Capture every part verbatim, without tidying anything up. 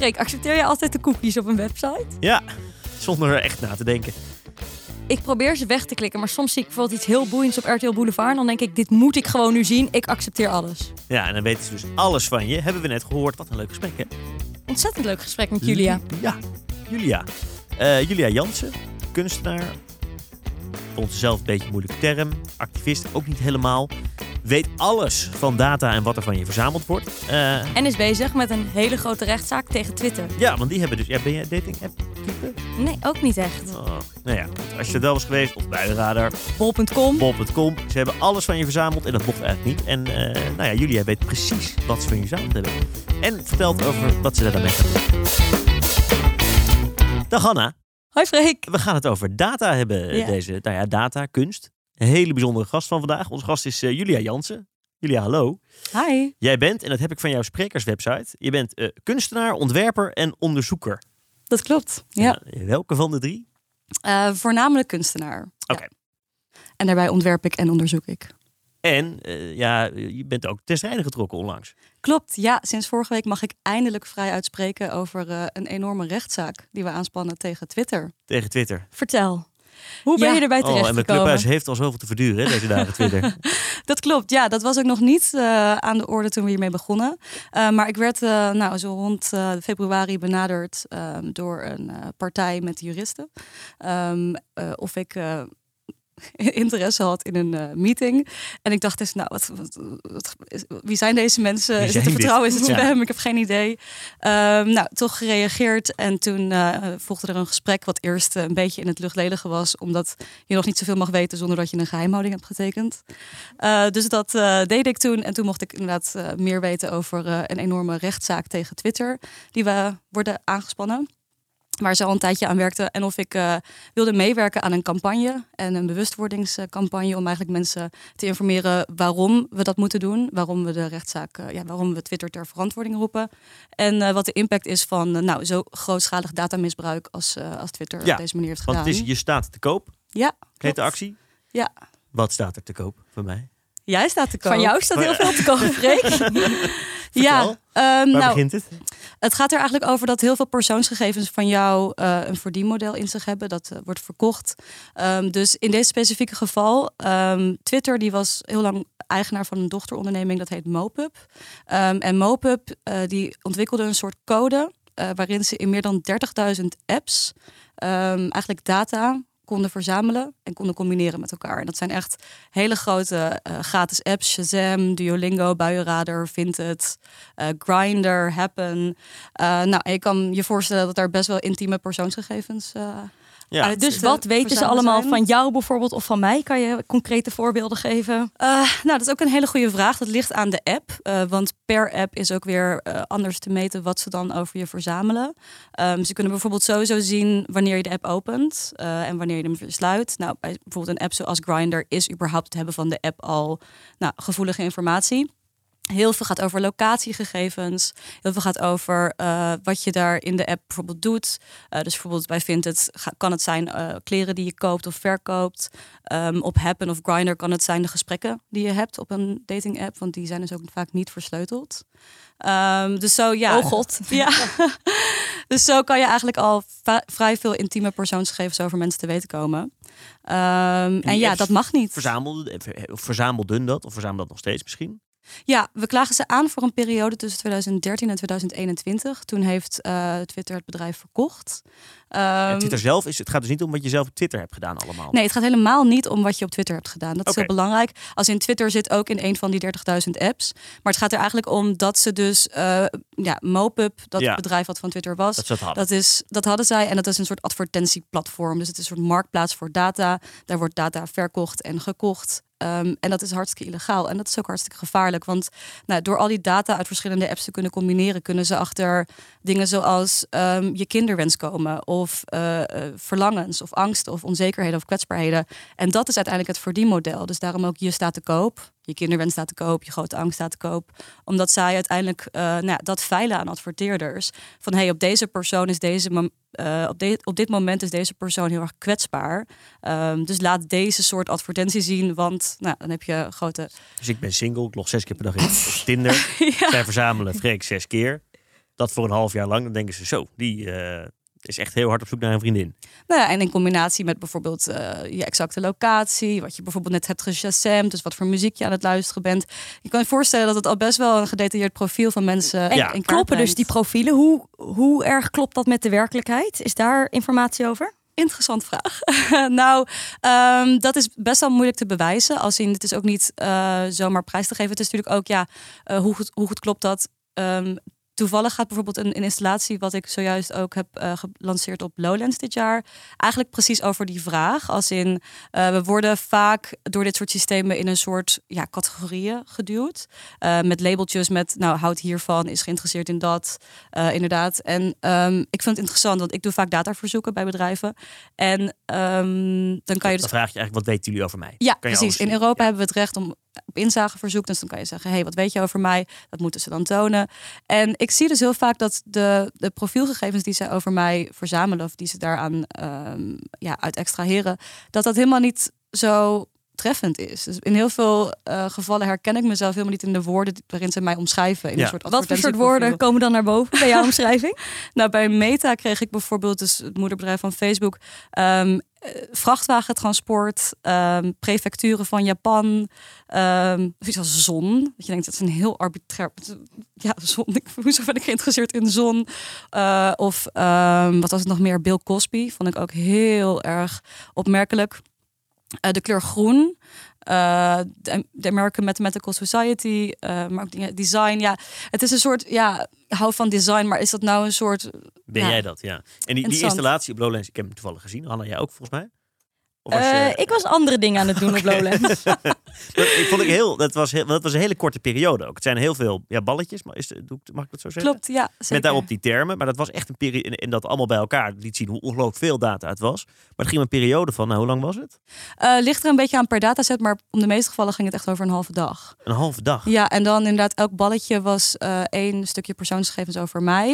bespreek. Accepteer jij altijd de cookies op een website? Ja, zonder echt na te denken. Ik probeer ze weg te klikken, maar soms zie ik bijvoorbeeld iets heel boeiends op R T L Boulevard. En dan denk ik, dit moet ik gewoon nu zien. Ik accepteer alles. Ja, en dan weten ze dus alles van je. Hebben we net gehoord. Wat een leuk gesprek, hè? Ontzettend leuk gesprek met Julia. Ja, Julia. Uh, Julia Jansen, kunstenaar. Vond ze zelf een beetje een moeilijke term. Activist, ook niet helemaal. Weet alles van data en wat er van je verzameld wordt. Uh, en is bezig met een hele grote rechtszaak tegen Twitter. Ja, want die hebben dus... Ja, ben je dating app type? Nee, ook niet echt. Oh, nou ja, als je er wel was geweest, of Buienradar. Bol punt com. Bol punt com. Ze hebben alles van je verzameld en dat mocht eigenlijk niet. En uh, nou ja, Julia weet precies wat ze van je verzameld hebben. En vertelt over wat ze daar dan mee gaan doen. Dag Hanna. Hoi Freek. We gaan het over data hebben. Ja. Deze, nou ja, data, kunst. Een hele bijzondere gast van vandaag. Onze gast is uh, Julia Jansen. Julia, hallo. Hi. Jij bent, en dat heb ik van jouw sprekerswebsite, je bent uh, kunstenaar, ontwerper en onderzoeker. Dat klopt, ja. ja welke van de drie? Uh, voornamelijk kunstenaar. Oké. Okay. Ja. En daarbij ontwerp ik en onderzoek ik. En uh, ja, je bent ook ten strijde getrokken onlangs. Klopt, ja. Sinds vorige week mag ik eindelijk vrij uitspreken over uh, een enorme rechtszaak die we aanspannen tegen Twitter. Tegen Twitter. Vertel. Hoe ben ja. je erbij terechtgekomen? Oh, en mijn clubhuis heeft al zoveel te verduren hè, deze dagen Twitter. Dat klopt, ja. Dat was ook nog niet uh, aan de orde toen we hiermee begonnen. Uh, maar ik werd uh, nou, zo rond uh, februari benaderd uh, door een uh, partij met juristen. Um, uh, of ik... Uh, interesse had in een uh, meeting. En ik dacht dus, nou, wat, wat, wat, wie zijn deze mensen? Wie is het te vertrouwen? Is het ja. spam? Ik heb geen idee. Um, nou, toch gereageerd. En toen uh, volgde er een gesprek wat eerst uh, een beetje in het luchtledige was. Omdat je nog niet zoveel mag weten zonder dat je een geheimhouding hebt getekend. Uh, dus dat uh, deed ik toen. En toen mocht ik inderdaad uh, meer weten over uh, een enorme rechtszaak tegen Twitter. Die we worden aangespannen. Waar ze al een tijdje aan werkte. En of ik uh, wilde meewerken aan een campagne. En een bewustwordingscampagne. Om eigenlijk mensen te informeren waarom we dat moeten doen. Waarom we de rechtszaak, uh, ja, waarom we Twitter ter verantwoording roepen. En uh, wat de impact is van uh, nou, zo grootschalig datamisbruik. Als, uh, als Twitter ja, op deze manier heeft gedaan. Want het is, je staat te koop. Ja. Heet de actie. Ja. Wat staat er te koop van mij? Jij staat te koop. Van jou staat heel veel te koop, Freek. Ja, um, waar nou, begint het? Het gaat er eigenlijk over dat heel veel persoonsgegevens van jou uh, een verdienmodel in zich hebben. Dat uh, wordt verkocht. Um, dus in deze specifieke geval, um, Twitter die was heel lang eigenaar van een dochteronderneming. Dat heet MoPub. Um, en MoPub uh, die ontwikkelde een soort code uh, waarin ze in meer dan dertigduizend apps um, eigenlijk data konden verzamelen en konden combineren met elkaar. En dat zijn echt hele grote uh, gratis apps. Shazam, Duolingo, Buienalarm, Vinted, uh, Grindr, Happen. Uh, nou, en je kan je voorstellen dat daar best wel intieme persoonsgegevens uh, ja. uit Dus wat weten ze allemaal zijn van jou bijvoorbeeld of van mij? Kan je concrete voorbeelden geven? Uh, nou, dat is ook een hele goede vraag. Dat ligt aan de app. Uh, want per app is ook weer uh, anders te meten wat ze dan over je verzamelen. Um, ze kunnen bijvoorbeeld sowieso zien wanneer je de app opent uh, en wanneer je hem sluit. Nou, bij bijvoorbeeld een app zoals Grindr is überhaupt het hebben van de app al nou, gevoelige informatie. Heel veel gaat over locatiegegevens. Heel veel gaat over uh, wat je daar in de app bijvoorbeeld doet. Uh, dus bijvoorbeeld bij Vinted kan het zijn uh, kleren die je koopt of verkoopt. Um, op Happen of Grindr kan het zijn de gesprekken die je hebt op een dating app. Want die zijn dus ook vaak niet versleuteld. Um, dus zo, ja. Oh god. Ja. Dus zo kan je eigenlijk al va- vrij veel intieme persoonsgegevens over mensen te weten komen. Um, en, en ja, dat mag niet. Verzamelden, verzamelden dat of verzamelen dat nog steeds misschien? Ja, we klagen ze aan voor een periode tussen twintig dertien en twintig eenentwintig. Toen heeft uh, Twitter het bedrijf verkocht. Um, en Twitter zelf, is, het gaat dus niet om wat je zelf op Twitter hebt gedaan allemaal? Nee, het gaat helemaal niet om wat je op Twitter hebt gedaan. Dat is okay. heel belangrijk. Als in Twitter zit ook in een van die dertigduizend apps. Maar het gaat er eigenlijk om dat ze dus... Uh, ja, MoPub, dat ja. het bedrijf wat van Twitter was. Dat, dat, hadden. dat, is, dat hadden zij. En dat is een soort advertentieplatform. Dus het is een soort marktplaats voor data. Daar wordt data verkocht en gekocht. Um, en dat is hartstikke illegaal. En dat is ook hartstikke gevaarlijk. Want nou, door al die data uit verschillende apps te kunnen combineren... kunnen ze achter dingen zoals um, je kinderwens komen... of uh, uh, verlangens, of angsten, of onzekerheden, of kwetsbaarheden. En dat is uiteindelijk het verdienmodel. Dus daarom ook, je staat te koop. Je kinderwens staat te koop, je grote angst staat te koop. Omdat zij uiteindelijk uh, nou, dat veilen aan adverteerders. Van, hey, op deze persoon is deze... Mom- Uh, op, de, op dit moment is deze persoon heel erg kwetsbaar. Um, dus laat deze soort advertentie zien, want nou, dan heb je grote... Dus ik ben single, ik log zes keer per dag in op Tinder. Ja. Zij verzamelen Freek zes keer. Dat voor een half jaar lang. Dan denken ze zo, die uh, is echt heel hard op zoek naar een vriendin. Nou ja, en in combinatie met bijvoorbeeld uh, je exacte locatie. Wat je bijvoorbeeld net hebt geshazamd. Dus wat voor muziek je aan het luisteren bent. Je kan je voorstellen dat het al best wel een gedetailleerd profiel van mensen... En, ja. en kloppen dus die profielen? Hoe, hoe erg klopt dat met de werkelijkheid? Is daar informatie over? Interessant vraag. nou, um, dat is best wel moeilijk te bewijzen. Als in, het is ook niet uh, zomaar prijs te geven. Het is natuurlijk ook, ja, uh, hoe, goed, hoe goed klopt dat... Um, Toevallig gaat bijvoorbeeld een, een installatie... wat ik zojuist ook heb uh, gelanceerd op Lowlands dit jaar... eigenlijk precies over die vraag. Als in, uh, we worden vaak door dit soort systemen... in een soort ja, categorieën geduwd. Uh, met labeltjes met, nou, houdt hiervan, is geïnteresseerd in dat. Uh, inderdaad. En um, ik vind het interessant, want ik doe vaak dataverzoeken bij bedrijven. En um, dan kan je dus... Dan vraag je eigenlijk, wat weten jullie over mij? Ja, precies. In Europa ja. hebben we het recht om... op inzageverzoek, dus dan kan je zeggen... hey, wat weet je over mij? Dat moeten ze dan tonen. En ik zie dus heel vaak dat de, de profielgegevens... die ze over mij verzamelen... of die ze daaraan um, ja, uit extraheren... dat dat helemaal niet zo treffend is. Dus in heel veel uh, gevallen herken ik mezelf helemaal niet... in de woorden waarin ze mij omschrijven. In ja. een soort wat voor soort woorden komen dan naar boven bij jouw omschrijving? Nou, bij Meta kreeg ik bijvoorbeeld... dus het moederbedrijf van Facebook... Um, vrachtwagentransport, um, prefecturen van Japan, um, iets als zon. Dat je denkt, dat is een heel arbitrair... Ja, zon. Hoezo ben ik geïnteresseerd in zon? Uh, of um, wat was het nog meer? Bill Cosby vond ik ook heel erg opmerkelijk. Uh, de kleur groen. Uh, de American Mathematical Society. Uh, maar ook dingen, design. Ja, het is een soort... ja, hou van design, maar is dat nou een soort... Ben ja, jij dat, ja. En die, die installatie op Lowlands, ik heb hem toevallig gezien. Hanna, jij ook volgens mij? Of was uh, je... Ik was andere dingen aan het doen okay. op Lowlands. dat, ik vond ik heel, dat, was heel, dat was een hele korte periode ook. Het zijn heel veel ja, balletjes, maar is, mag ik dat zo zeggen? Klopt, ja. Zeker. Met daarop die termen. Maar dat was echt een periode, en dat allemaal bij elkaar liet zien hoe ongelooflijk veel data het was. Maar het ging een periode van, nou, hoe lang was het? Uh, ligt er een beetje aan per dataset, maar om de meeste gevallen ging het echt over een halve dag. Een halve dag? Ja, en dan inderdaad elk balletje was uh, één stukje persoonsgegevens over mij.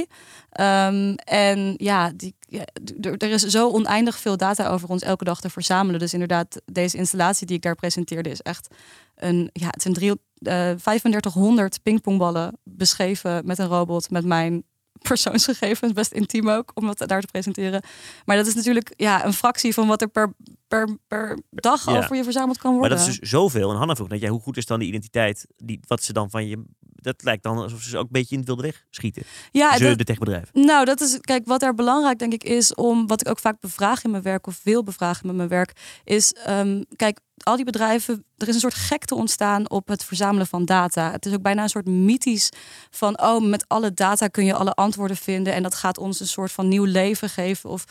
Um, en ja, die... Ja, er, er is zo oneindig veel data over ons elke dag te verzamelen. Dus inderdaad, deze installatie die ik daar presenteerde is echt een... Ja, het zijn drie, uh, drieduizend vijfhonderd pingpongballen beschreven met een robot, met mijn persoonsgegevens. Best intiem ook, om dat daar te presenteren. Maar dat is natuurlijk ja, een fractie van wat er per, per, per dag ja. over je verzameld kan worden. Maar dat is dus zoveel. En Hanna vroeg net, ja, hoe goed is dan die identiteit, die, wat ze dan van je... Dat lijkt dan alsof ze ook een beetje in het wilde weg schieten. Ja, dat, de techbedrijven. Nou, dat is, kijk, wat daar belangrijk denk ik is om, wat ik ook vaak bevraag in mijn werk of wil bevragen met mijn werk, is, um, kijk, al die bedrijven, er is een soort gekte ontstaan op het verzamelen van data. Het is ook bijna een soort mythisch van, oh, met alle data kun je alle antwoorden vinden en dat gaat ons een soort van nieuw leven geven. Of,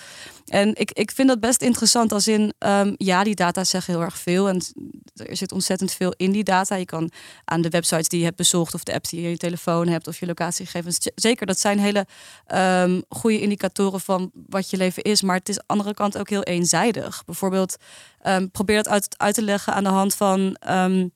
en ik, ik vind dat best interessant als in, um, ja, die data zeggen heel erg veel en er zit ontzettend veel in die data. Je kan aan de websites die je hebt bezocht of de apps die je in je telefoon hebt of je locatiegegevens, zeker, dat zijn hele um, goede indicatoren van wat je leven is, maar het is aan de andere kant ook heel eenzijdig. Bijvoorbeeld um, probeer dat uit, uit te leggen aan de hand van um,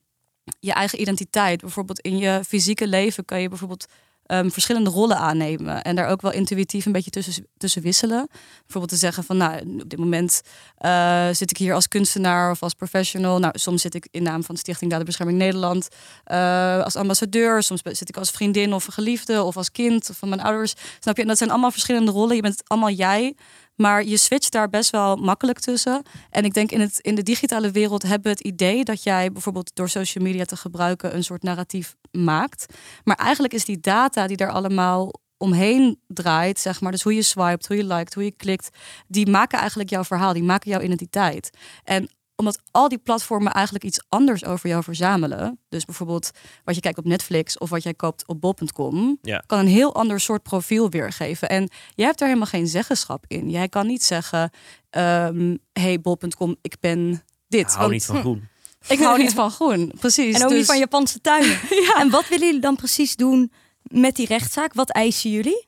je eigen identiteit. Bijvoorbeeld in je fysieke leven kan je bijvoorbeeld um, verschillende rollen aannemen en daar ook wel intuïtief een beetje tussen, tussen wisselen. Bijvoorbeeld te zeggen van, nou, op dit moment uh, zit ik hier als kunstenaar of als professional. Nou, soms zit ik in naam van Stichting Databescherming Nederland uh, als ambassadeur. Soms zit ik als vriendin of geliefde of als kind of van mijn ouders. Snap je? En dat zijn allemaal verschillende rollen. Je bent allemaal jij. Maar je switcht daar best wel makkelijk tussen. En ik denk in, het, in de digitale wereld hebben we het idee dat jij bijvoorbeeld door social media te gebruiken een soort narratief maakt. Maar eigenlijk is die data die daar allemaal omheen draait, zeg maar, dus hoe je swipet, hoe je liked, hoe je klikt, die maken eigenlijk jouw verhaal, die maken jouw identiteit. En omdat al die platformen eigenlijk iets anders over jou verzamelen. Dus bijvoorbeeld wat je kijkt op Netflix of wat jij koopt op Bol punt com. Ja. Kan een heel ander soort profiel weergeven. En jij hebt daar helemaal geen zeggenschap in. Jij kan niet zeggen, um, hey Bol punt com, ik ben dit. Ik hou want, niet van groen. Hm, ik hou niet van groen, precies. En ook dus... niet van Japanse tuinen. ja. En wat willen jullie dan precies doen met die rechtszaak? Wat eisen jullie?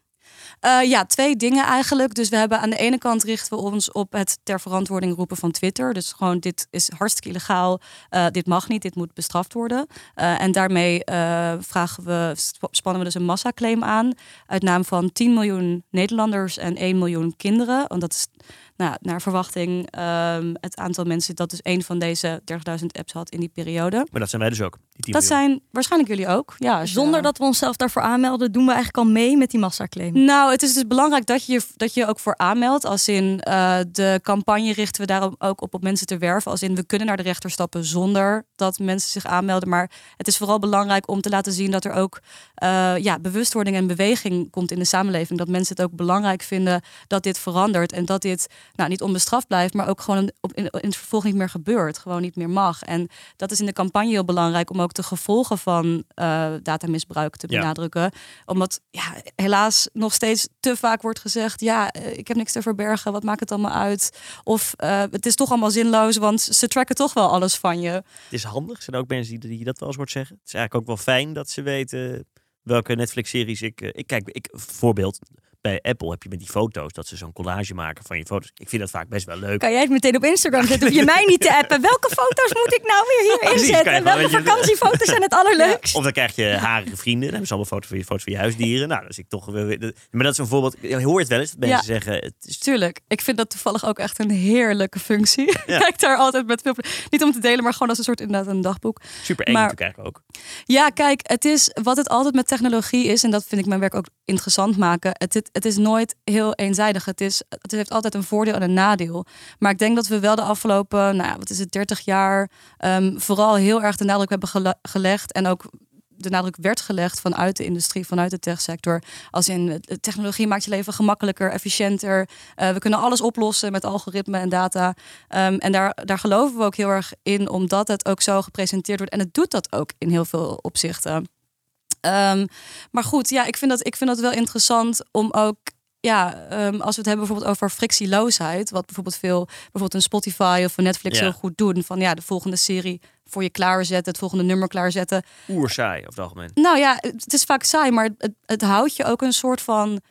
Uh, ja, twee dingen eigenlijk. Dus we hebben aan de ene kant richten we ons op het ter verantwoording roepen van Twitter. Dus gewoon, dit is hartstikke illegaal. Uh, dit mag niet, dit moet bestraft worden. Uh, en daarmee uh, vragen we, spannen we dus een massaclaim aan. Uit naam van tien miljoen Nederlanders en één miljoen kinderen. Want dat is Nou, naar verwachting um, het aantal mensen dat dus een van deze dertigduizend apps had in die periode. Maar dat zijn wij dus ook. Die dat zijn waarschijnlijk jullie ook. Ja, zonder ja. dat we onszelf daarvoor aanmelden, doen we eigenlijk al mee met die massaclaim. Nou, het is dus belangrijk dat je dat je ook voor aanmeldt. Als in uh, de campagne richten we daarom ook op, op mensen te werven. Als in we kunnen naar de rechter stappen zonder dat mensen zich aanmelden. Maar het is vooral belangrijk om te laten zien dat er ook uh, ja, bewustwording en beweging komt in de samenleving. Dat mensen het ook belangrijk vinden dat dit verandert. En dat dit nou, niet onbestraft blijft, maar ook gewoon op, in, in het vervolg niet meer gebeurt. Gewoon niet meer mag. En dat is in de campagne heel belangrijk om ook de gevolgen van uh, datamisbruik te benadrukken. Ja. Omdat ja, helaas nog steeds te vaak wordt gezegd, ja, ik heb niks te verbergen, wat maakt het allemaal uit? Of uh, het is toch allemaal zinloos, want ze tracken toch wel alles van je. Het is handig, er zijn ook mensen die, die dat wel eens wordt zeggen. Het is eigenlijk ook wel fijn dat ze weten welke Netflix-series ik, ik kijk. Ik, voorbeeld, bij Apple heb je met die foto's dat ze zo'n collage maken van je foto's. Ik vind dat vaak best wel leuk. Kan jij het meteen op Instagram zetten? Hoef je mij niet te appen. Welke foto's moet ik nou weer hier inzetten? En welke vakantiefoto's zijn het allerleukst? Ja. Of dan krijg je harige vrienden. Dan hebben ze allemaal foto's van je, foto's van je huisdieren. Nou, dat is ik toch. Maar dat is een voorbeeld. Je hoort wel eens dat mensen ja, zeggen. Het is... Tuurlijk. Ik vind dat toevallig ook echt een heerlijke functie. Ja. Kijk daar altijd met veel plezier. Niet om te delen, maar gewoon als een soort inderdaad een dagboek. Super eng maar... te krijgen ook. Ja, kijk, het is wat het altijd met technologie is. En dat vind ik mijn werk ook interessant maken. Het is Het is nooit heel eenzijdig. Het, is, het heeft altijd een voordeel en een nadeel. Maar ik denk dat we wel de afgelopen, nou, wat is het, dertig jaar... Um, vooral heel erg de nadruk hebben gele- gelegd... en ook de nadruk werd gelegd vanuit de industrie, vanuit de techsector. Als in, technologie maakt je leven gemakkelijker, efficiënter. Uh, we kunnen alles oplossen met algoritmen en data. Um, en daar, daar geloven we ook heel erg in... omdat het ook zo gepresenteerd wordt. En het doet dat ook in heel veel opzichten. Um, maar goed, ja, ik vind dat, ik vind dat wel interessant om ook... Ja, um, als we het hebben bijvoorbeeld over frictieloosheid... wat bijvoorbeeld veel bijvoorbeeld een Spotify of een Netflix ja. heel goed doen... van ja, de volgende serie voor je klaarzetten, het volgende nummer klaarzetten. Oerzaai, op het algemeen. Nou ja, het is vaak saai, maar het, het houdt je ook een soort van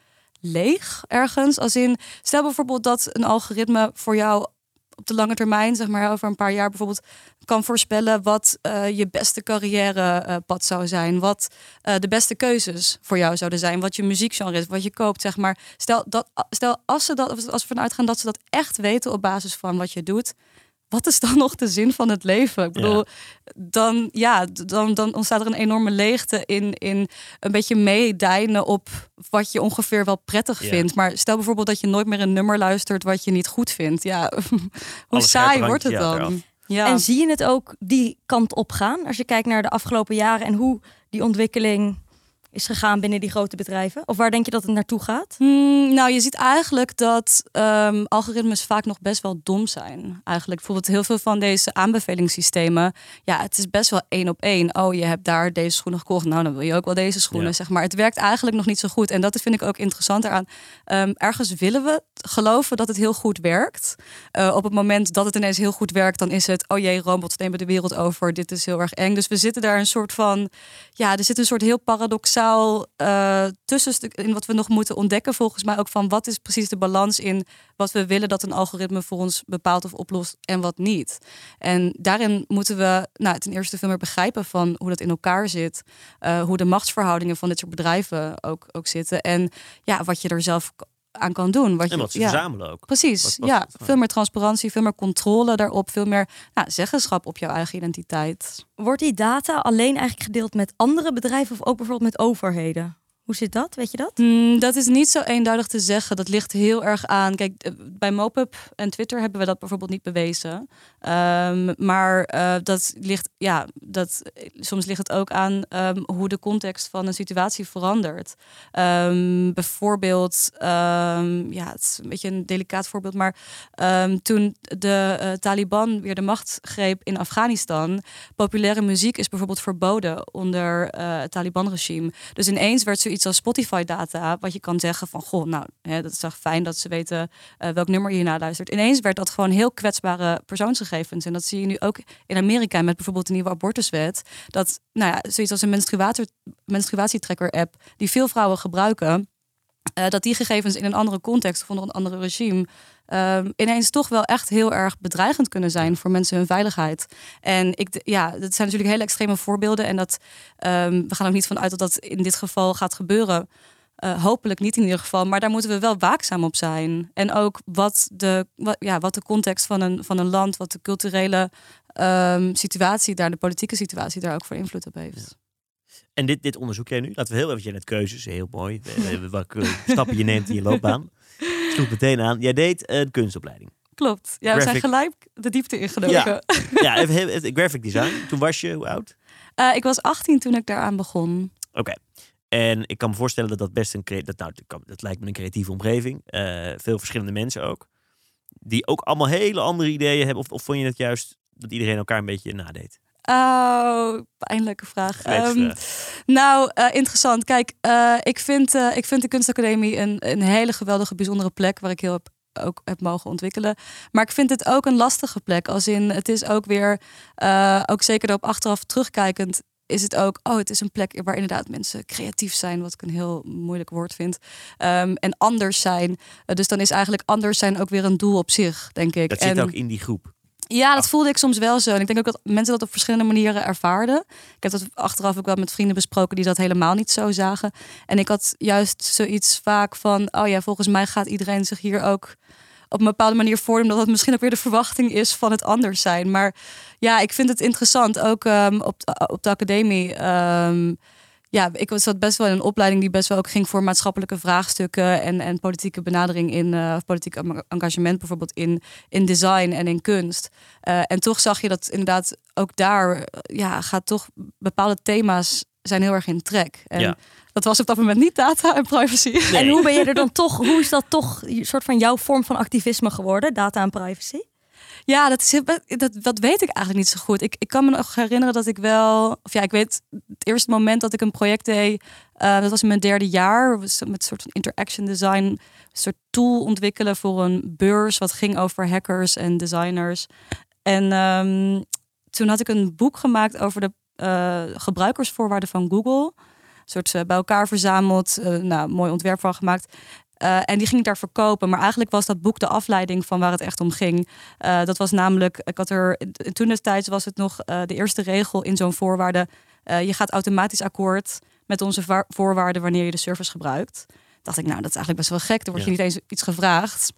leeg ergens. Als in, stel bijvoorbeeld dat een algoritme voor jou... op de lange termijn, zeg maar over een paar jaar bijvoorbeeld... kan voorspellen wat uh, je beste carrièrepad uh, zou zijn. Wat uh, de beste keuzes voor jou zouden zijn. Wat je muziekgenre is, wat je koopt, zeg maar. Stel, dat, stel als, ze dat, als we ervan uitgaan dat ze dat echt weten op basis van wat je doet... wat is dan nog de zin van het leven? Ik bedoel, ja. Dan, ja, dan, dan ontstaat er een enorme leegte in, in een beetje meedijnen op wat je ongeveer wel prettig ja. vindt. Maar stel bijvoorbeeld dat je nooit meer een nummer luistert wat je niet goed vindt. Ja, hoe alles saai wordt het dan? Ja. En zie je het ook die kant op gaan? Als je kijkt naar de afgelopen jaren en hoe die ontwikkeling... is gegaan binnen die grote bedrijven? Of waar denk je dat het naartoe gaat? Mm, nou, je ziet eigenlijk dat um, algoritmes vaak nog best wel dom zijn. Eigenlijk bijvoorbeeld heel veel van deze aanbevelingssystemen. Ja, het is best wel één op één. Oh, je hebt daar deze schoenen gekocht. Nou, dan wil je ook wel deze schoenen, ja. zeg maar. Het werkt eigenlijk nog niet zo goed. En dat vind ik ook interessant eraan. Um, ergens willen we geloven dat het heel goed werkt. Uh, op het moment dat het ineens heel goed werkt, dan is het... oh jee, robots nemen de wereld over. Dit is heel erg eng. Dus we zitten daar een soort van... ja, er zit een soort heel paradoxaal... Uh, tussenstuk in wat we nog moeten ontdekken volgens mij ook van wat is precies de balans in wat we willen dat een algoritme voor ons bepaalt of oplost en wat niet. En daarin moeten we nou, ten eerste veel meer begrijpen van hoe dat in elkaar zit, uh, hoe de machtsverhoudingen van dit soort bedrijven ook, ook zitten en ja, wat je er zelf aan kan doen. Wat je, en wat ze ja, verzamelen ook. Precies, wat, wat, ja. Wat, veel meer transparantie, veel meer controle daarop, veel meer nou, zeggenschap op jouw eigen identiteit. Wordt die data alleen eigenlijk gedeeld met andere bedrijven of ook bijvoorbeeld met overheden? Hoe zit dat? Weet je dat? Mm, dat is niet zo eenduidig te zeggen. Dat ligt heel erg aan. Kijk, bij MoPub en Twitter hebben we dat bijvoorbeeld niet bewezen. Um, maar uh, dat ligt, ja, dat soms ligt het ook aan um, hoe de context van een situatie verandert. Um, bijvoorbeeld, um, ja, het is een beetje een delicaat voorbeeld, maar um, toen de uh, Taliban weer de macht greep in Afghanistan, populaire muziek is bijvoorbeeld verboden onder uh, het Taliban-regime. Dus ineens werd zoiets als Spotify-data, wat je kan zeggen van, goh, nou, hè, dat is toch fijn dat ze weten uh, welk nummer je naluistert. Ineens werd dat gewoon heel kwetsbare persoonsgegevens. En dat zie je nu ook in Amerika met bijvoorbeeld de nieuwe abortuswet. Dat, nou ja, zoiets als een menstruator, menstruatietrekker-app, die veel vrouwen gebruiken, uh, dat die gegevens in een andere context of onder een ander regime Um, ineens toch wel echt heel erg bedreigend kunnen zijn voor mensen hun veiligheid. En ik, ja, dat zijn natuurlijk hele extreme voorbeelden. En dat um, we gaan ook niet vanuit dat dat in dit geval gaat gebeuren. Uh, hopelijk niet in ieder geval. Maar daar moeten we wel waakzaam op zijn. En ook wat de, wat, ja, wat de context van een, van een land, wat de culturele um, situatie daar, de politieke situatie daar ook voor invloed op heeft. Ja. En dit, dit onderzoek jij nu? Laten we heel even, je net keuzes, heel mooi. Welke stappen je neemt in je loopbaan. Sloeg meteen aan. Jij deed een kunstopleiding. Klopt. Ja, graphic. We zijn gelijk de diepte ingedoken. Ja, ja even, even, even, graphic design. Toen was je, hoe oud? Uh, ik was achttien toen ik daaraan begon. Oké. Okay. En ik kan me voorstellen dat dat best een creatief... Dat, nou, dat lijkt me een creatieve omgeving. Uh, veel verschillende mensen ook. Die ook allemaal hele andere ideeën hebben. Of, of vond je het juist dat iedereen elkaar een beetje nadeed? Oh, pijnlijke vraag. Um, nou, uh, interessant. Kijk, uh, ik, vind, uh, ik vind de kunstacademie een, een hele geweldige, bijzondere plek... waar ik heel heb, ook heb mogen ontwikkelen. Maar ik vind het ook een lastige plek. Als in, het is ook weer... Uh, ook zeker erop achteraf terugkijkend... is het ook, oh, het is een plek waar inderdaad mensen creatief zijn, wat ik een heel moeilijk woord vind. Um, en anders zijn. Dus dan is eigenlijk anders zijn ook weer een doel op zich, denk ik. Dat zit en... ook in die groep. Ja, dat voelde ik soms wel zo. En ik denk ook dat mensen dat op verschillende manieren ervaarden. Ik heb dat achteraf ook wel met vrienden besproken die dat helemaal niet zo zagen. En ik had juist zoiets vaak van, oh ja, volgens mij gaat iedereen zich hier ook... op een bepaalde manier voordoen, dat het misschien ook weer de verwachting is van het anders zijn. Maar ja, ik vind het interessant, ook um, op, op de academie. Um, ja, ik zat best wel in een opleiding die best wel ook ging voor maatschappelijke vraagstukken en, en politieke benadering in, uh, of politiek engagement bijvoorbeeld in, in design en in kunst. Uh, en toch zag je dat inderdaad ook daar, ja, gaat toch bepaalde thema's zijn heel erg in trek. En ja. Dat was op dat moment niet data en privacy. Nee. En hoe ben je er dan toch, hoe is dat toch een soort van jouw vorm van activisme geworden, data en privacy? Ja, dat, is, dat, dat weet ik eigenlijk niet zo goed. Ik, ik kan me nog herinneren dat ik wel... Of ja, ik weet het eerste moment dat ik een project deed... Uh, dat was in mijn derde jaar. Met een soort van interaction design. Een soort tool ontwikkelen voor een beurs... wat ging over hackers en designers. En um, toen had ik een boek gemaakt over de uh, gebruikersvoorwaarden van Google. Een soort uh, bij elkaar verzameld. Uh, nou, mooi ontwerp van gemaakt... Uh, en die ging ik daar verkopen. Maar eigenlijk was dat boek de afleiding van waar het echt om ging. Uh, dat was namelijk, ik had er, toen destijds was het nog uh, de eerste regel in zo'n voorwaarde. Uh, je gaat automatisch akkoord met onze voorwaarden wanneer je de service gebruikt. Dacht ik, nou dat is eigenlijk best wel gek. Er wordt je ja. niet eens iets gevraagd.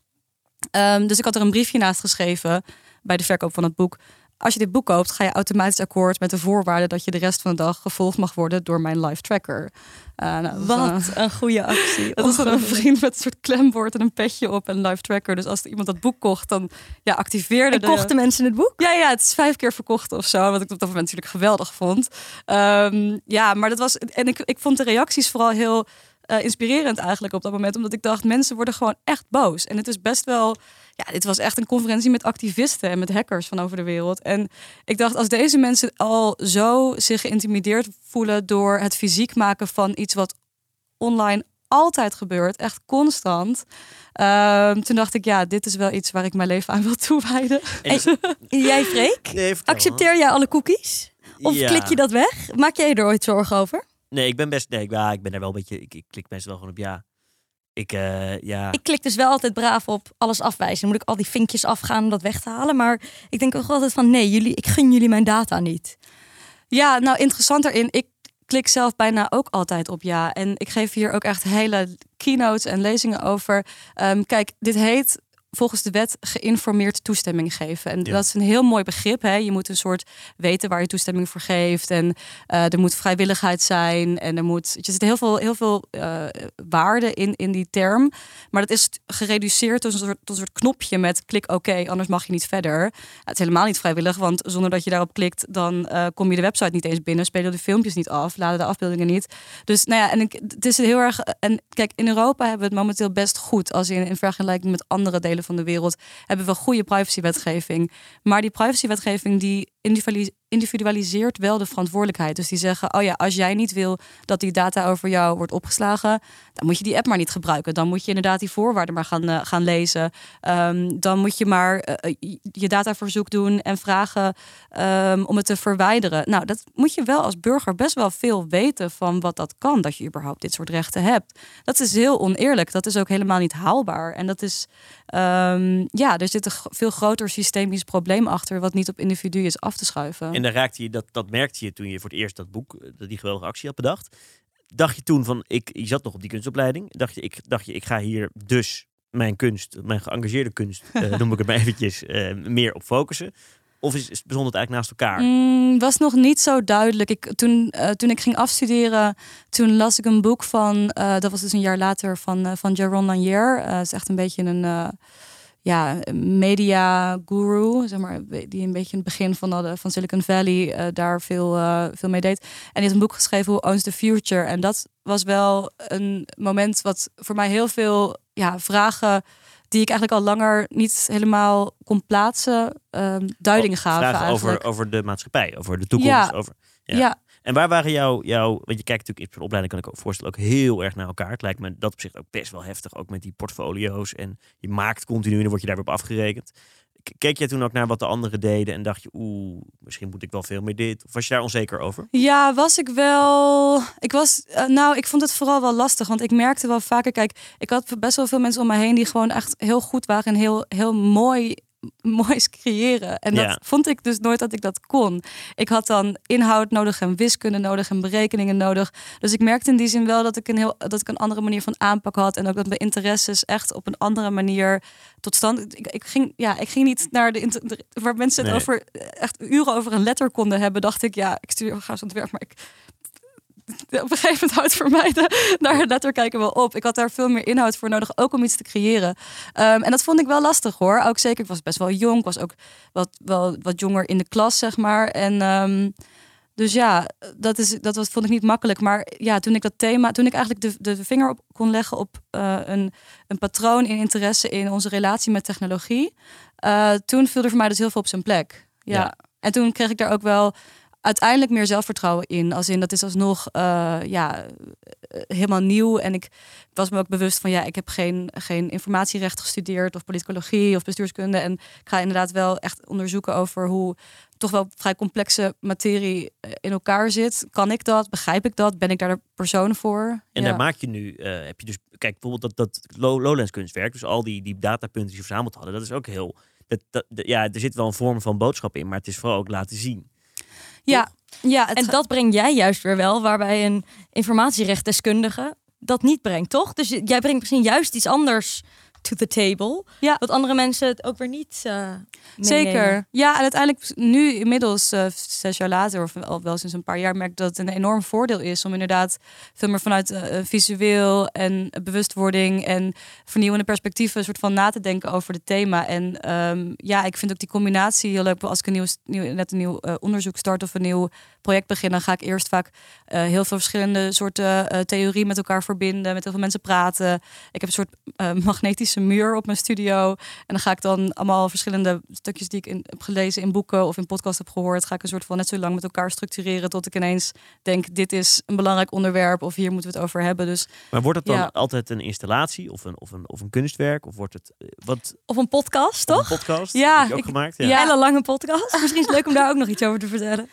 Um, dus ik had er een briefje naast geschreven bij de verkoop van het boek. Als je dit boek koopt, ga je automatisch akkoord met de voorwaarde... dat je de rest van de dag gevolgd mag worden door mijn live tracker. Uh, nou, Wat een goede actie. Dat was dan een vriend met een soort klemwoord en een petje op en live tracker. Dus als iemand dat boek kocht, dan ja, activeerde... En de... kochten mensen het boek? Ja, ja, het is vijf keer verkocht of zo. Wat ik op dat moment natuurlijk geweldig vond. Um, ja, maar dat was... En ik, ik vond de reacties vooral heel uh, inspirerend eigenlijk op dat moment. Omdat ik dacht, mensen worden gewoon echt boos. En het is best wel... Ja, dit was echt een conferentie met activisten en met hackers van over de wereld. En ik dacht, als deze mensen al zo zich geïntimideerd voelen... door het fysiek maken van iets wat online altijd gebeurt, echt constant... Um, toen dacht ik, ja, dit is wel iets waar ik mijn leven aan wil toewijden. En jij, Freek? Nee, accepteer jij alle cookies? Of ja. klik je dat weg? Maak jij er ooit zorgen over? Nee, ik ben best... Nee, ik, ja, ik ben daar wel een beetje... Ik, ik klik best wel gewoon op ja... Ik, uh, ja. ik klik dus wel altijd braaf op alles afwijzen. Dan moet ik al die vinkjes afgaan om dat weg te halen. Maar ik denk ook altijd van nee, jullie, ik gun jullie mijn data niet. Ja, nou interessant erin. Ik klik zelf bijna ook altijd op ja. En ik geef hier ook echt hele keynotes en lezingen over. Um, kijk, dit heet... volgens de wet geïnformeerd toestemming geven. En ja. dat is een heel mooi begrip. Hè? Je moet een soort weten waar je toestemming voor geeft. En uh, er moet vrijwilligheid zijn. En er moet. Er zit heel veel, heel veel uh, waarde in, in die term. Maar dat is gereduceerd tot een soort, tot een soort knopje met klik oké, okay, anders mag je niet verder. Het is helemaal niet vrijwillig, want zonder dat je daarop klikt, dan uh, kom je de website niet eens binnen, spelen de filmpjes niet af, laden de afbeeldingen niet. Dus nou ja, en ik, het is heel erg. En kijk, in Europa hebben we het momenteel best goed als in, in vergelijking met andere delen van de wereld, hebben we goede privacywetgeving. Maar die privacywetgeving die individualiseert wel de verantwoordelijkheid. Dus die zeggen, oh ja, als jij niet wil dat die data over jou wordt opgeslagen, dan moet je die app maar niet gebruiken. Dan moet je inderdaad die voorwaarden maar gaan, uh, gaan lezen. Um, dan moet je maar uh, je dataverzoek doen en vragen um, om het te verwijderen. Nou, dat moet je wel als burger best wel veel weten van wat dat kan, dat je überhaupt dit soort rechten hebt. Dat is heel oneerlijk. Dat is ook helemaal niet haalbaar. En dat is... Um, ja, er zit een g- veel groter systemisch probleem achter, wat niet op individu is af te schuiven. En daar raakte je, dat, dat merkte je toen je voor het eerst dat boek, die geweldige actie had bedacht. dacht je toen van, ik, je zat nog op die kunstopleiding. Dacht je, ik, dacht je, ik ga hier dus mijn kunst, mijn geëngageerde kunst, uh, noem ik het maar eventjes, uh, meer op focussen? Of is, is bijzonder het eigenlijk naast elkaar? Mm, was nog niet zo duidelijk. Ik, toen, uh, toen ik ging afstuderen, toen las ik een boek van, uh, dat was dus een jaar later, van, uh, van Jaron Lanier. Dat uh, is echt een beetje een... Uh, ja, media guru, zeg maar, die een beetje in het begin van, de, van Silicon Valley uh, daar veel, uh, veel mee deed. En die heeft een boek geschreven, Who Owns the Future? En dat was wel een moment wat voor mij heel veel ja, vragen die ik eigenlijk al langer niet helemaal kon plaatsen, um, duidingen gaven. Vragen over, over de maatschappij, over de toekomst. Ja, over, ja. ja. En waar waren jouw, jou, want je kijkt natuurlijk in zo'n opleiding, kan ik ook voorstellen, ook heel erg naar elkaar. Het lijkt me dat op zich ook best wel heftig, ook met die portfolio's. En je maakt continu en dan word je daar weer op afgerekend. Keek jij toen ook naar wat de anderen deden en dacht je, oeh, misschien moet ik wel veel meer dit? Of was je daar onzeker over? Ja, was ik wel... Ik was, nou, ik vond het vooral wel lastig, want ik merkte wel vaker, kijk, ik had best wel veel mensen om me heen die gewoon echt heel goed waren en heel, heel mooi... moois creëren. En dat ja. vond ik dus nooit dat ik dat kon. Ik had dan inhoud nodig en wiskunde nodig en berekeningen nodig. Dus ik merkte in die zin wel dat ik een heel dat ik een andere manier van aanpak had en ook dat mijn interesses echt op een andere manier tot stand. Ik, ik ging ja, ik ging niet naar de, inter, de waar mensen het nee. over echt uren over een letter konden hebben. Dacht ik ja, ik studeer grafisch ontwerp, maar ik op een gegeven moment houdt voor mij de, naar het letter kijken wel op. Ik had daar veel meer inhoud voor nodig, ook om iets te creëren. Um, en dat vond ik wel lastig hoor. Ook zeker, ik was best wel jong. Ik was ook wat, wel, wat jonger in de klas, zeg maar. En um, dus ja, dat, is, dat was, vond ik niet makkelijk. Maar ja, toen ik dat thema, toen ik eigenlijk de, de vinger op kon leggen op uh, een, een patroon in interesse in onze relatie met technologie, uh, toen viel er voor mij dus heel veel op zijn plek. Ja. ja. En toen kreeg ik daar ook wel uiteindelijk meer zelfvertrouwen in. Als in, dat is alsnog uh, ja, helemaal nieuw. En ik was me ook bewust van, ja, ik heb geen, geen informatierecht gestudeerd of politicologie of bestuurskunde. En ik ga inderdaad wel echt onderzoeken over hoe toch wel vrij complexe materie in elkaar zit. Kan ik dat? Begrijp ik dat? Ben ik daar de persoon voor? En ja. daar maak je nu, uh, heb je dus, kijk bijvoorbeeld dat, dat Lowlands kunstwerk, dus al die, die datapunten die ze verzameld hadden, dat is ook heel, dat, dat, ja, er zit wel een vorm van boodschap in, maar het is vooral ook laten zien. Ja, ja het en dat breng jij juist weer wel, waarbij een informatierechtdeskundige dat niet brengt, toch? Dus jij brengt misschien juist iets anders to the table, ja. wat andere mensen het ook weer niet uh, meenemen. Zeker. Ja, en uiteindelijk nu inmiddels uh, zes jaar later, of al wel sinds een paar jaar, merk ik dat het een enorm voordeel is om inderdaad veel meer vanuit uh, visueel en bewustwording en vernieuwende perspectieven een soort van na te denken over het thema. En um, ja, ik vind ook die combinatie heel leuk. Als ik een nieuw, nieuw, net een nieuw uh, onderzoek start of een nieuw project begin, dan ga ik eerst vaak uh, heel veel verschillende soorten uh, theorieën met elkaar verbinden, met heel veel mensen praten. Ik heb een soort uh, magnetische een muur op mijn studio. En dan ga ik dan allemaal verschillende stukjes die ik in, heb gelezen in boeken of in podcast heb gehoord, ga ik een soort van net zo lang met elkaar structureren tot ik ineens denk, dit is een belangrijk onderwerp of hier moeten we het over hebben. Dus, maar wordt het dan ja. altijd een installatie of een, of, een, of een kunstwerk? Of wordt het wat? Of een podcast, toch? Een podcast, ja, ik ook ik, gemaakt. Ja, ja. Een lange podcast. Misschien is het leuk om daar ook nog iets over te vertellen.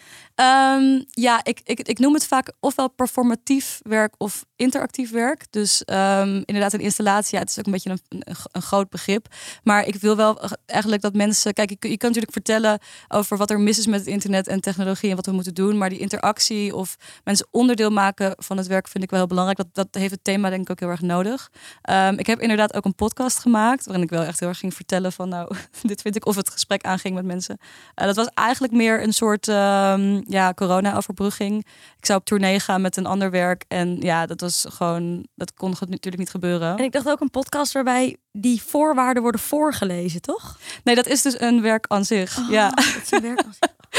Um, ja, ik, ik, ik noem het vaak ofwel performatief werk of interactief werk. Dus um, inderdaad een installatie, ja, het is ook een beetje een, een, een groot begrip. Maar ik wil wel eigenlijk dat mensen... Kijk, je, je kunt natuurlijk vertellen over wat er mis is met het internet en technologie en wat we moeten doen. Maar die interactie of mensen onderdeel maken van het werk vind ik wel heel belangrijk. Dat, dat heeft het thema denk ik ook heel erg nodig. Um, ik heb inderdaad ook een podcast gemaakt waarin ik wel echt heel erg ging vertellen van nou, dit vind ik, of het gesprek aanging met mensen. Uh, dat was eigenlijk meer een soort... Um, Ja, corona-overbrugging. Ik zou op tournee gaan met een ander werk. En ja, dat was gewoon, dat kon natuurlijk niet gebeuren. En ik dacht ook een podcast waarbij die voorwaarden worden voorgelezen, toch? Nee, dat is dus een werk aan zich. Oh, ja, dat is een werk aan zich.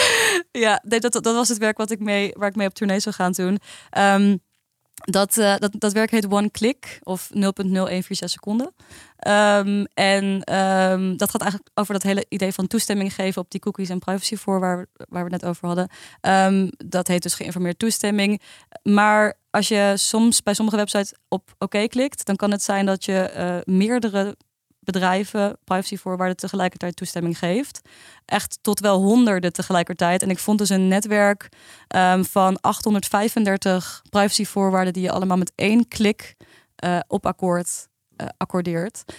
Ja, nee, dat, dat was het werk wat ik mee, waar ik mee op tournee zou gaan doen. Um, dat, uh, dat, dat werk heet One Click of nul komma nul een vier zes seconden. Um, en um, dat gaat eigenlijk over dat hele idee van toestemming geven op die cookies en privacy voor waar, waar we het net over hadden. Um, dat heet dus geïnformeerd toestemming. Maar als je soms bij sommige websites op oké klikt, dan kan het zijn dat je uh, meerdere bedrijven privacyvoorwaarden tegelijkertijd toestemming geeft. Echt tot wel honderden tegelijkertijd. En ik vond dus een netwerk um, van achthonderdvijfendertig privacyvoorwaarden die je allemaal met één klik uh, op akkoord uh, accordeert. Um,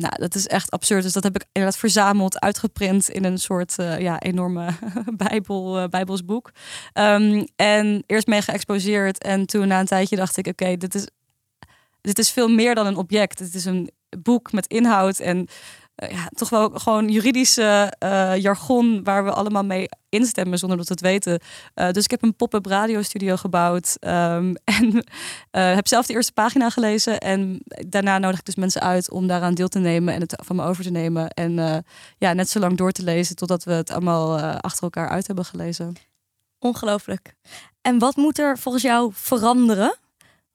nou, dat is echt absurd. Dus dat heb ik inderdaad verzameld, uitgeprint in een soort uh, ja, enorme bijbel, uh, bijbels boek. Um, en eerst mee geëxposeerd. En toen na een tijdje dacht ik, oké, okay, dit is, dit is veel meer dan een object. Het is een boek met inhoud en uh, ja, toch wel gewoon juridische uh, jargon waar we allemaal mee instemmen zonder dat we het weten. Uh, dus ik heb een pop-up radiostudio gebouwd um, en uh, heb zelf de eerste pagina gelezen en daarna nodig ik dus mensen uit om daaraan deel te nemen en het van me over te nemen en uh, ja, net zo lang door te lezen totdat we het allemaal uh, achter elkaar uit hebben gelezen. Ongelooflijk. En wat moet er volgens jou veranderen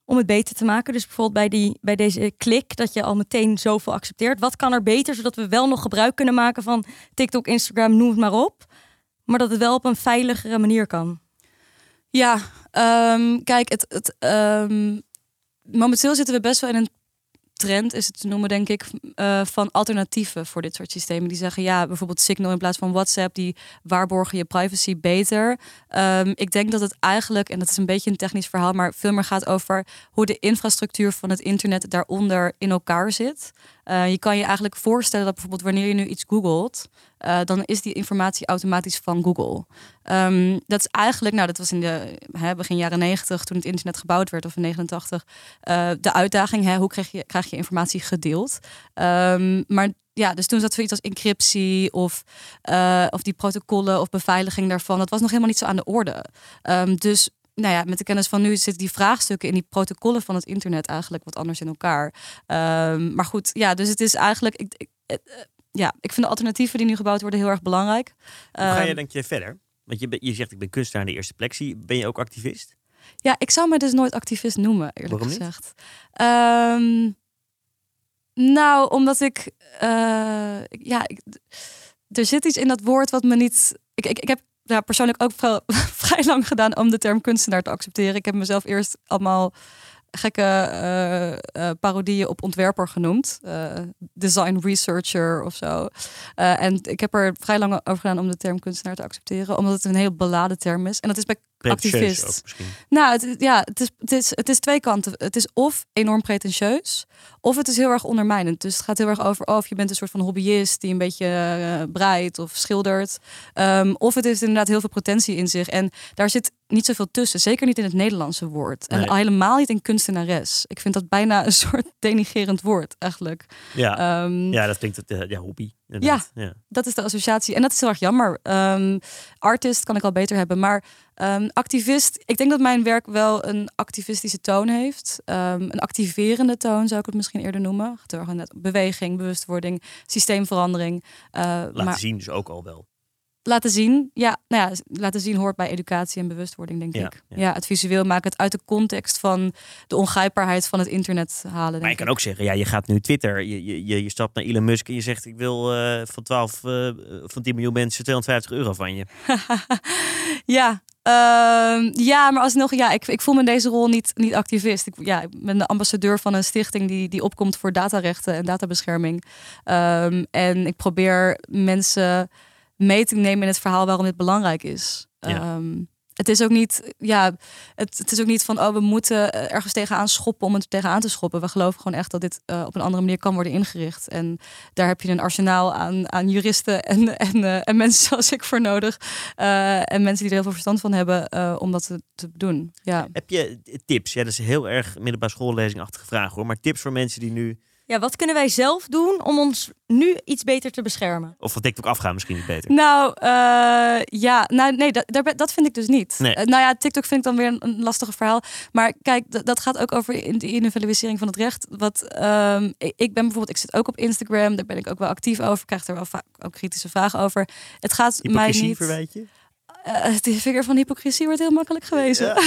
om het beter te maken? Dus bijvoorbeeld bij, die, bij deze klik, dat je al meteen zoveel accepteert. Wat kan er beter, zodat we wel nog gebruik kunnen maken van TikTok, Instagram, noem het maar op. Maar dat het wel op een veiligere manier kan. Ja, um, kijk, het, het, um, momenteel zitten we best wel in een trend, is het te noemen, denk ik, uh, van alternatieven voor dit soort systemen. Die zeggen, ja, bijvoorbeeld Signal in plaats van WhatsApp, die waarborgen je privacy beter. Um, ik denk dat het eigenlijk, en dat is een beetje een technisch verhaal, maar veel meer gaat over hoe de infrastructuur van het internet daaronder in elkaar zit. Uh, je kan je eigenlijk voorstellen dat bijvoorbeeld wanneer je nu iets googelt, Uh, dan is die informatie automatisch van Google. Um, dat is eigenlijk, nou dat was in de hè, begin jaren negentig, toen het internet gebouwd werd, of in negenentachtig, uh, de uitdaging, hè, hoe krijg je, krijg je informatie gedeeld? Um, maar ja, dus toen zat zoiets als encryptie of, uh, of die protocollen of beveiliging daarvan, dat was nog helemaal niet zo aan de orde. Um, dus nou ja, met de kennis van nu zitten die vraagstukken in die protocollen van het internet eigenlijk wat anders in elkaar. Um, maar goed, ja, dus het is eigenlijk... Ik, ik, het, Ja, ik vind de alternatieven die nu gebouwd worden heel erg belangrijk. Hoe ga je denk je verder? Want je, je zegt, ik ben kunstenaar in de eerste plek. Ben je ook activist? Ja, ik zou me dus nooit activist noemen, eerlijk Waarom gezegd. Um, nou, omdat ik... Uh, ja, ik, er zit iets in dat woord wat me niet... Ik, ik, ik heb nou, persoonlijk ook vrij, vrij lang gedaan om de term kunstenaar te accepteren. Ik heb mezelf eerst allemaal... gekke uh, uh, parodieën op ontwerper genoemd. Uh, design researcher of zo. Uh, en ik heb er vrij lang over gedaan om de term kunstenaar te accepteren. Omdat het een heel beladen term is. En dat is bij activist. Nou, het, ja, het is, het, is, het is twee kanten. Het is of enorm pretentieus, of het is heel erg ondermijnend. Dus het gaat heel erg over, oh, of je bent een soort van hobbyist die een beetje uh, breidt of schildert. Um, of het is inderdaad heel veel pretentie in zich. En daar zit niet zoveel tussen. Zeker niet in het Nederlandse woord. En nee. al helemaal niet in kunstenares. Ik vind dat bijna een soort denigerend woord, eigenlijk. Ja, um, ja dat klinkt het uh, ja, hobby. Ja, ja, dat is de associatie. En dat is heel erg jammer. Um, artist kan ik al beter hebben. Maar um, activist, ik denk dat mijn werk wel een activistische toon heeft. Um, een activerende toon zou ik het misschien eerder noemen. Beweging, bewustwording, systeemverandering. Uh, laten maar, zien dus ook al wel. Laten zien, ja, nou ja, laten zien hoort bij educatie en bewustwording, denk ja, ik. Ja. ja, het visueel maken, het uit de context van de ongrijpbaarheid van het internet halen. Denk maar je ik. kan ook zeggen, ja, je gaat nu Twitter, je, je, je, je stapt naar Elon Musk en je zegt, ik wil uh, van twaalf, uh, van tien miljoen mensen tweehonderdvijftig euro van je. ja. Uh, ja, maar alsnog, ja, ik, ik voel me in deze rol niet, niet activist. Ik, ja, ik ben de ambassadeur van een stichting die, die opkomt voor datarechten en databescherming. Um, en ik probeer mensen mee te nemen in het verhaal waarom dit belangrijk is. Ja. Um, het is ook niet, ja, het, het is ook niet van, oh, we moeten ergens tegenaan schoppen om het tegenaan te schoppen. We geloven gewoon echt dat dit uh, op een andere manier kan worden ingericht. En daar heb je een arsenaal aan, aan juristen en, en, uh, en mensen zoals ik voor nodig. Uh, en mensen die er heel veel verstand van hebben uh, om dat te, te doen. Ja. Heb je tips? Ja, dat is heel erg middelbaar schoollezingachtige vraag hoor. Maar tips voor mensen die nu... Ja, wat kunnen wij zelf doen om ons nu iets beter te beschermen? Of van TikTok afgaan misschien niet beter? Nou, uh, ja, nou, nee, dat, dat vind ik dus niet. Nee. Uh, nou ja, TikTok vind ik dan weer een, een lastig verhaal. Maar kijk, d- dat gaat ook over in de individualisering van het recht. Wat um, ik, ik ben bijvoorbeeld, ik zit ook op Instagram. Daar ben ik ook wel actief over. Krijg er wel vaak ook kritische vragen over. Het gaat mij niet... verwijt je? Uh, de vinger van hypocrisie wordt heel makkelijk gewezen. Ja,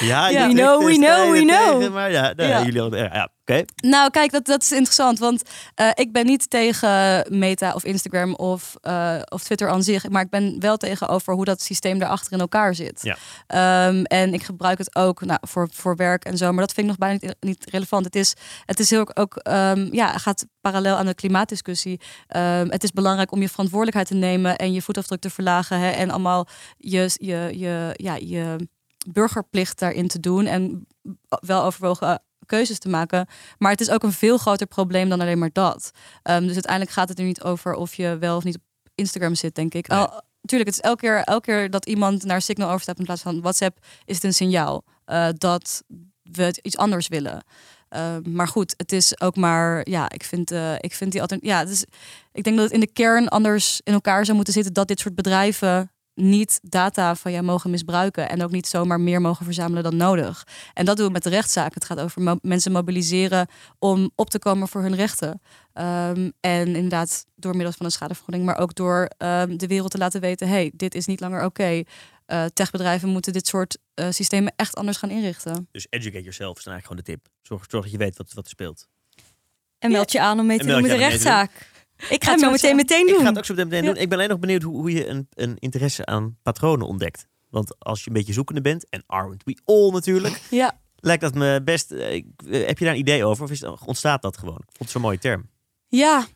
ja, ja. We know, we know, we know. Tegen, maar ja, nou, ja. Jullie hadden, ja, ja. Okay. Nou, kijk, dat, dat is interessant. Want uh, ik ben niet tegen Meta of Instagram of, uh, of Twitter aan zich. Maar ik ben wel tegen over hoe dat systeem daarachter in elkaar zit. Ja. Um, en ik gebruik het ook nou, voor, voor werk en zo. Maar dat vind ik nog bijna niet, niet relevant. Het is, het is heel ook, um, ja, gaat parallel aan de klimaatdiscussie. Um, het is belangrijk om je verantwoordelijkheid te nemen en je voetafdruk te verlagen. Hè, en allemaal je, je, je, ja, je burgerplicht daarin te doen. En wel overwogen keuzes te maken. Maar het is ook een veel groter probleem dan alleen maar dat. Um, dus uiteindelijk gaat het er niet over of je wel of niet op Instagram zit, denk ik. Nee. Al, tuurlijk, het is elke keer, elke keer dat iemand naar Signal overstapt in plaats van WhatsApp, is het een signaal uh, dat we het iets anders willen. Uh, maar goed, het is ook maar... Ja, ik vind, uh, ik vind die alternatief... Ja, dus ik denk dat het in de kern anders in elkaar zou moeten zitten, dat dit soort bedrijven niet data van jou mogen misbruiken en ook niet zomaar meer mogen verzamelen dan nodig. En dat doen we met de rechtszaak. Het gaat over mo- mensen mobiliseren om op te komen voor hun rechten. Um, en inderdaad door middel van een schadevergoeding, maar ook door um, de wereld te laten weten, hey, dit is niet langer oké. Okay. Uh, techbedrijven moeten dit soort uh, systemen echt anders gaan inrichten. Dus educate yourself is dan eigenlijk gewoon de tip. Zorg, zorg dat je weet wat, wat er speelt. En meld je aan om mee te doen met de rechtszaak. Ik ga het zo meteen meteen doen. Ik ga het ook zo meteen doen. Ja. Ik ben alleen nog benieuwd hoe, hoe je een, een interesse aan patronen ontdekt. Want als je een beetje zoekende bent, en aren't we all natuurlijk, ja, lijkt dat me best... Uh, heb je daar een idee over? Of is het, ontstaat dat gewoon? Ik vond het zo'n mooie term. Ja,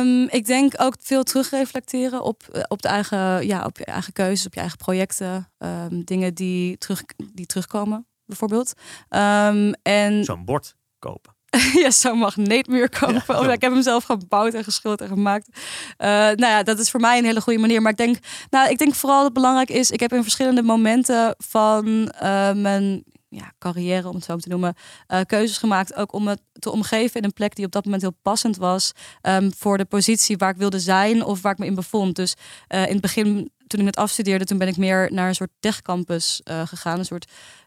um, ik denk ook veel terugreflecteren op, op, de eigen, ja, op je eigen keuzes, op je eigen projecten. Um, dingen die, terug, die terugkomen, bijvoorbeeld. Um, en... Zo'n bord kopen. Ja, zo'n magneetmuur kopen. Ja, oh, ik heb hem zelf gebouwd en geschild en gemaakt. Uh, nou ja, dat is voor mij een hele goede manier. Maar ik denk, nou, ik denk vooral dat het belangrijk is... Ik heb in verschillende momenten van uh, mijn ja, carrière, om het zo te noemen... Uh, keuzes gemaakt, ook om het te omgeven in een plek die op dat moment heel passend was... Um, voor de positie waar ik wilde zijn of waar ik me in bevond. Dus uh, in het begin, toen ik het afstudeerde... toen ben ik meer naar een soort techcampus uh, gegaan, een soort...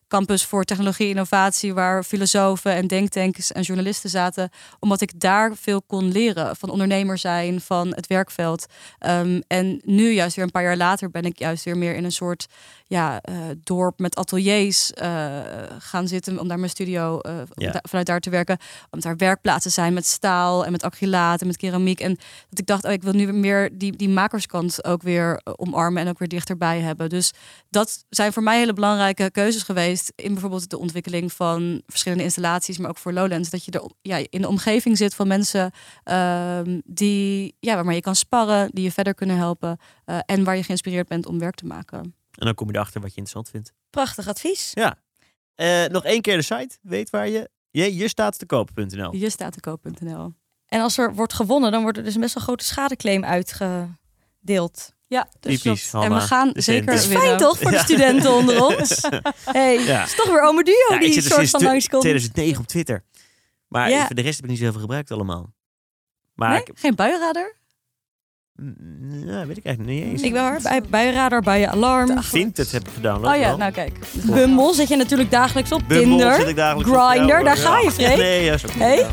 campus voor technologie en innovatie, waar filosofen en denktankers en journalisten zaten, omdat ik daar veel kon leren van ondernemer zijn, van het werkveld. Um, en nu, juist weer een paar jaar later, ben ik juist weer meer in een soort ja, uh, dorp met ateliers uh, gaan zitten om daar mijn studio uh, ja. da- vanuit daar te werken, om daar werkplaatsen zijn met staal en met acrylaat en met keramiek. En dat ik dacht, oh, ik wil nu meer die, die makerskant ook weer omarmen en ook weer dichterbij hebben. Dus dat zijn voor mij hele belangrijke keuzes geweest. In bijvoorbeeld de ontwikkeling van verschillende installaties, maar ook voor Lowlands. Dat je er ja, in de omgeving zit van mensen uh, die ja, waarmee je kan sparren, die je verder kunnen helpen. Uh, en waar je geïnspireerd bent om werk te maken. En dan kom je erachter wat je interessant vindt. Prachtig advies. Ja. Uh, nog één keer de site. Weet waar je... je, je staat te koop punt n l. Je staat te koop punt n l. En als er wordt gewonnen, dan wordt er dus een best wel grote schadeclaim uitgedeeld. Ja, dus typisch, dat. En we gaan zeker winnen. Het is fijn toch voor de studenten ja. onder ons? Hey, ja. Het is toch weer Ome Duo ja, die soort van langskomt. twintig negen op Twitter. Maar ja. voor de rest heb ik niet zoveel gebruikt allemaal. Maar nee? ik... Geen Buienradar? Nou, weet ik eigenlijk niet eens. Ik wel hoor. Bij Buienradar, Buienalarm. Vinted heb ik gedownload. Oh ja, wel. Nou kijk. Bumble zit je natuurlijk dagelijks op. Bumble Tinder, zit ik dagelijks Grindr, op. Grindr, daar ja. ga je, Freek. Nee, ja, hey?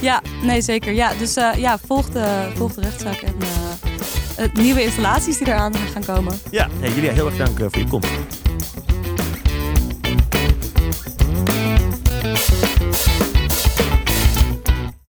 ja, nee, zeker. Ja, dus uh, ja, volg de, volg de rechtszaak en... Uh, nieuwe installaties die eraan gaan komen. Ja, hey, Julia, heel erg dank voor je komst.